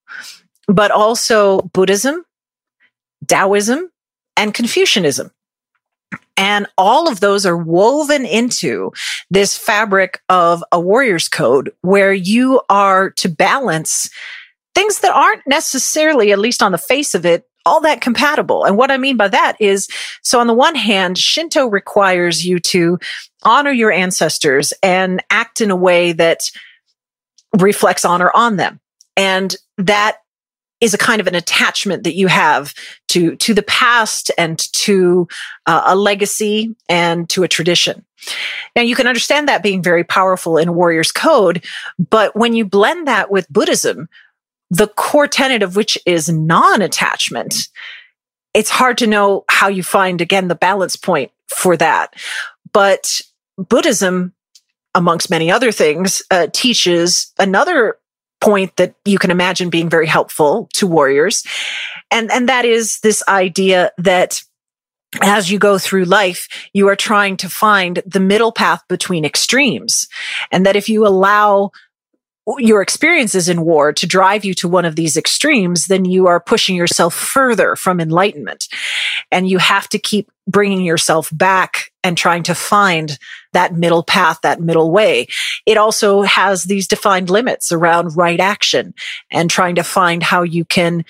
but also Buddhism, Taoism, and Confucianism. And all of those are woven into this fabric of a warrior's code, where you are to balance things that aren't necessarily, at least on the face of it, all that compatible. And what I mean by that is, so on the one hand, Shinto requires you to honor your ancestors and act in a way that reflects honor on them. And that is a kind of an attachment that you have to, to the past and to uh, a legacy and to a tradition. Now, you can understand that being very powerful in a warrior's code, but when you blend that with Buddhism, the core tenet of which is non-attachment, it's hard to know how you find, again, the balance point for that. But Buddhism, amongst many other things, uh, teaches another point that you can imagine being very helpful to warriors. And, and that is this idea that as you go through life, you are trying to find the middle path between extremes. And that if you allow your experiences in war to drive you to one of these extremes, then you are pushing yourself further from enlightenment. And you have to keep bringing yourself back and trying to find that middle path, that middle way. It also has these defined limits around right action and trying to find how you can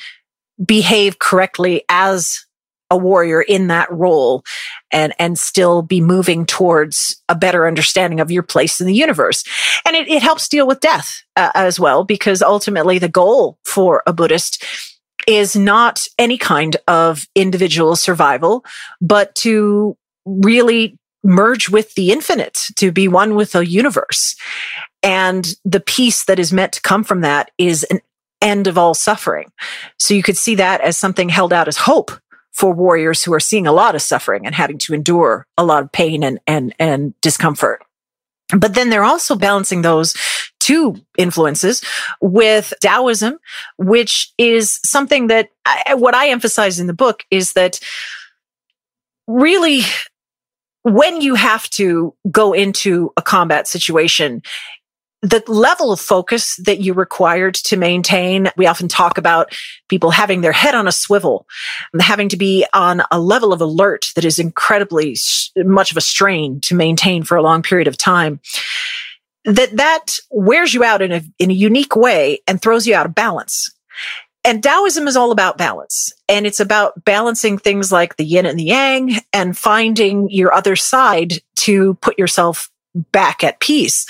behave correctly as a warrior in that role and, and still be moving towards a better understanding of your place in the universe. And it, it helps deal with death uh, as well, because ultimately the goal for a Buddhist is not any kind of individual survival, but to really merge with the infinite, to be one with the universe. And the peace that is meant to come from that is an end of all suffering. So you could see that as something held out as hope for warriors who are seeing a lot of suffering and having to endure a lot of pain and, and, and discomfort. But then they're also balancing those two influences with Taoism, which is something that I, what I emphasize in the book is that really when you have to go into a combat situation, the level of focus that you required to maintain. We often talk about people having their head on a swivel, having to be on a level of alert that is incredibly sh- much of a strain to maintain for a long period of time. That that wears you out in a in a unique way and throws you out of balance. And Taoism is all about balance. And it's about balancing things like the yin and the yang and finding your other side to put yourself back at peace.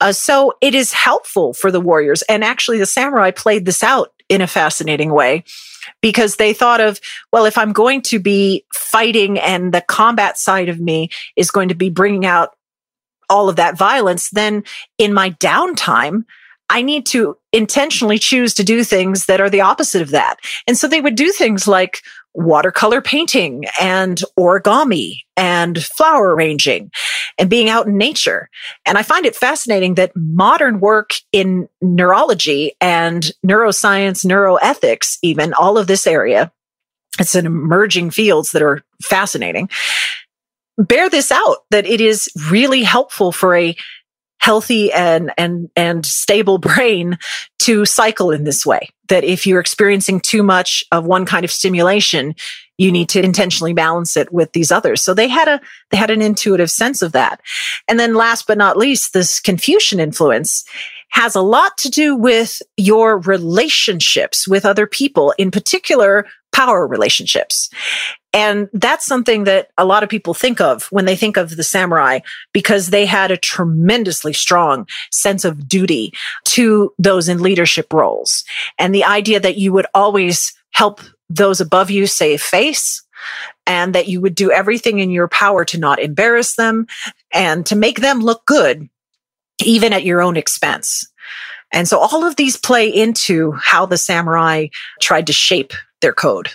Uh, so it is helpful for the warriors. And actually, the samurai played this out in a fascinating way, because they thought of, well, if I'm going to be fighting and the combat side of me is going to be bringing out all of that violence, then in my downtime, I need to intentionally choose to do things that are the opposite of that. And so they would do things like watercolor painting and origami and flower arranging and being out in nature. And I find it fascinating that modern work in neurology and neuroscience, neuroethics, even all of this area, it's an emerging fields that are fascinating, bear this out, that it is really helpful for a healthy and and and stable brain to cycle in this way. That if you're experiencing too much of one kind of stimulation, you need to intentionally balance it with these others. So they had a they had an intuitive sense of that. And then last but not least, this Confucian influence has a lot to do with your relationships with other people, in particular power relationships. And that's something that a lot of people think of when they think of the samurai, because they had a tremendously strong sense of duty to those in leadership roles. And the idea that you would always help those above you save face, and that you would do everything in your power to not embarrass them and to make them look good, even at your own expense. And so all of these play into how the samurai tried to shape their code.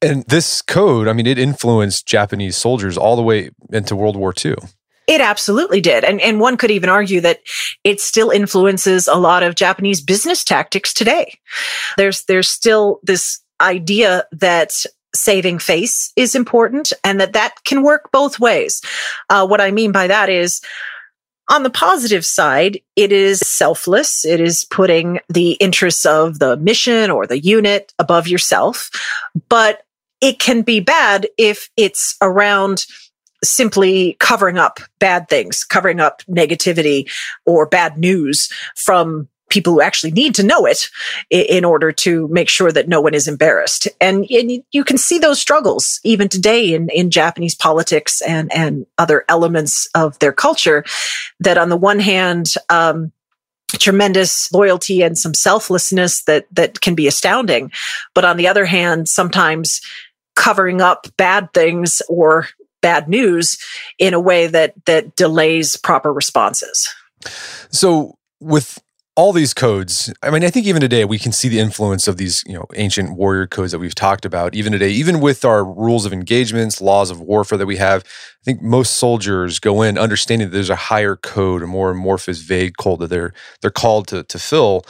And this code, I mean, it influenced Japanese soldiers all the way into World War Two. It absolutely did. And and one could even argue that it still influences a lot of Japanese business tactics today. There's there's still this idea that saving face is important, and that that can work both ways. Uh, what I mean by that is, on the positive side, it is selfless. It is putting the interests of the mission or the unit above yourself. But it can be bad if it's around simply covering up bad things, covering up negativity or bad news from people who actually need to know it in order to make sure that no one is embarrassed. And, and you can see those struggles even today in, in Japanese politics and, and other elements of their culture, that on the one hand, um, tremendous loyalty and some selflessness that, that can be astounding. But on the other hand, sometimes covering up bad things or bad news in a way that, that delays proper responses. So with all these codes, I mean, I think even today we can see the influence of these, you know, ancient warrior codes that we've talked about. Even today, even with our rules of engagements, laws of warfare that we have, I think most soldiers go in understanding that there's a higher code, a more amorphous, vague code that they're they're called to to fill.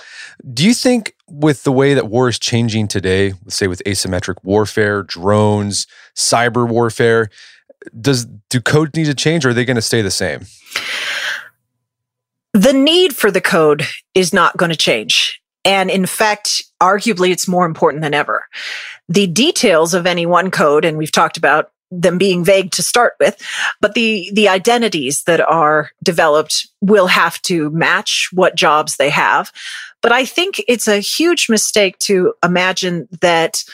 Do you think with the way that war is changing today, let's say with asymmetric warfare, drones, cyber warfare, does do codes need to change, or are they going to stay the same? The need for the code is not going to change. And in fact, arguably, it's more important than ever. The details of any one code, and we've talked about them being vague to start with, but the, the identities that are developed will have to match what jobs they have. But I think it's a huge mistake to imagine that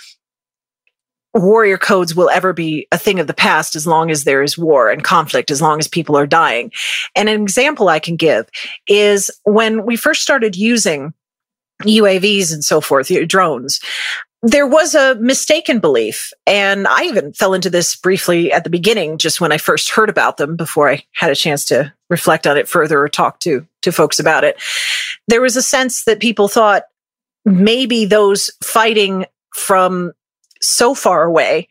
warrior codes will ever be a thing of the past as long as there is war and conflict, as long as people are dying. And an example I can give is when we first started using U A Vs and so forth, drones, there was a mistaken belief. And I even fell into this briefly at the beginning, just when I first heard about them, before I had a chance to reflect on it further or talk to, to folks about it. There was a sense that people thought maybe those fighting from so far away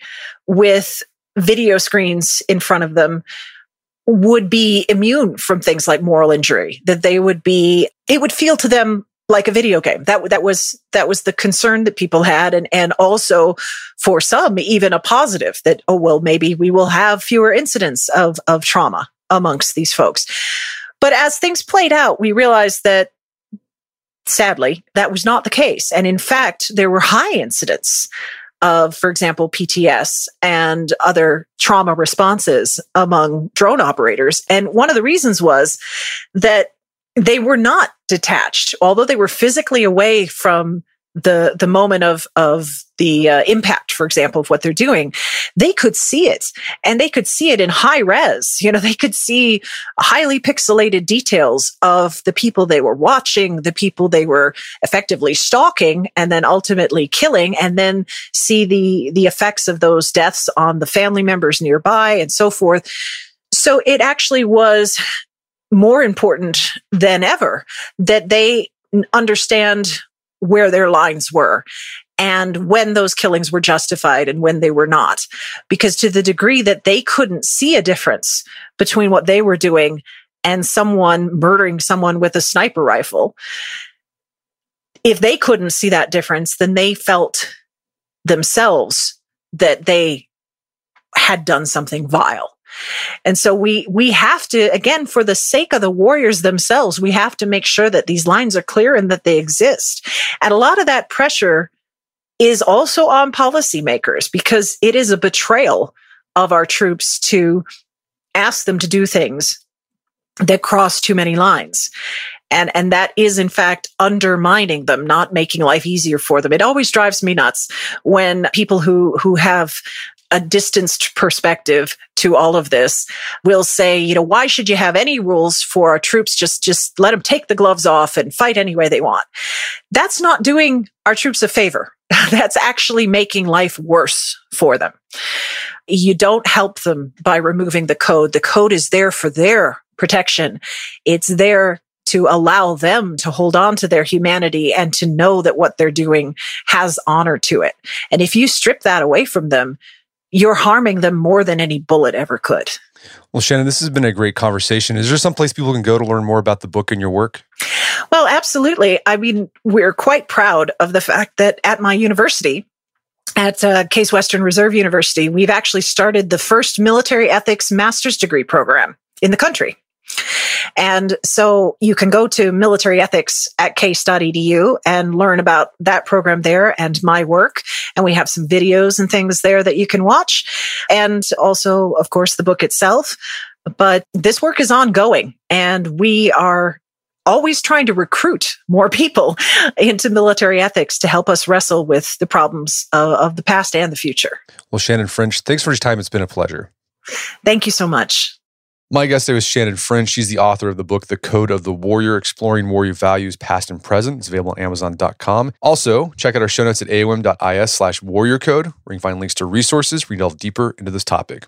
with video screens in front of them would be immune from things like moral injury, that they would be, it would feel to them like a video game. That, that was, that was the concern that people had. And, and also for some, even a positive that, oh, well, maybe we will have fewer incidents of, of trauma amongst these folks. But as things played out, we realized that, sadly, that was not the case. And in fact, there were high incidents of, for example, P T S and other trauma responses among drone operators. And one of the reasons was that they were not detached. Although they were physically away from the the moment of, of the uh, impact, for example, of what they're doing, they could see it. And they could see it in high res. You know, they could see highly pixelated details of the people they were watching, the people they were effectively stalking, and then ultimately killing, and then see the, the effects of those deaths on the family members nearby and so forth. So it actually was more important than ever that they understand where their lines were and when those killings were justified and when they were not. Because to the degree that they couldn't see a difference between what they were doing and someone murdering someone with a sniper rifle, if they couldn't see that difference, then they felt themselves that they had done something vile. And so we we have to, again, for the sake of the warriors themselves, we have to make sure that these lines are clear and that they exist. And a lot of that pressure is also on policymakers, because it is a betrayal of our troops to ask them to do things that cross too many lines. And and that is, in fact, undermining them, not making life easier for them. It always drives me nuts when people who who have a distanced perspective to all of this will say, you know, why should you have any rules for our troops? Just, just let them take the gloves off and fight any way they want. That's not doing our troops a favor. That's actually making life worse for them. You don't help them by removing the code. The code is there for their protection. It's there to allow them to hold on to their humanity and to know that what they're doing has honor to it. And if you strip that away from them, you're harming them more than any bullet ever could. Well, Shannon, this has been a great conversation. Is there some place people can go to learn more about the book and your work? Well, absolutely. I mean, we're quite proud of the fact that at my university, at uh, Case Western Reserve University, we've actually started the first military ethics master's degree program in the country. And so you can go to militaryethics at case dot e d u and learn about that program there and my work. And we have some videos and things there that you can watch. And also, of course, the book itself. But this work is ongoing, and we are always trying to recruit more people into military ethics to help us wrestle with the problems of, of the past and the future. Well, Shannon French, thanks for your time. It's been a pleasure. Thank you so much. My guest today was Shannon French. She's the author of the book, The Code of the Warrior, Exploring Warrior Values Past and Present. It's available on amazon dot com. Also, check out our show notes at a o m dot i s slash warrior code, where you can find links to resources where you can delve deeper into this topic.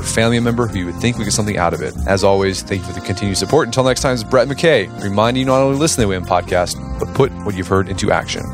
family member who you would think we get something out of it. As always, thank you for the continued support. Until next time, it's Brett McKay, reminding you not only listen to the A O M podcast, but put what you've heard into action.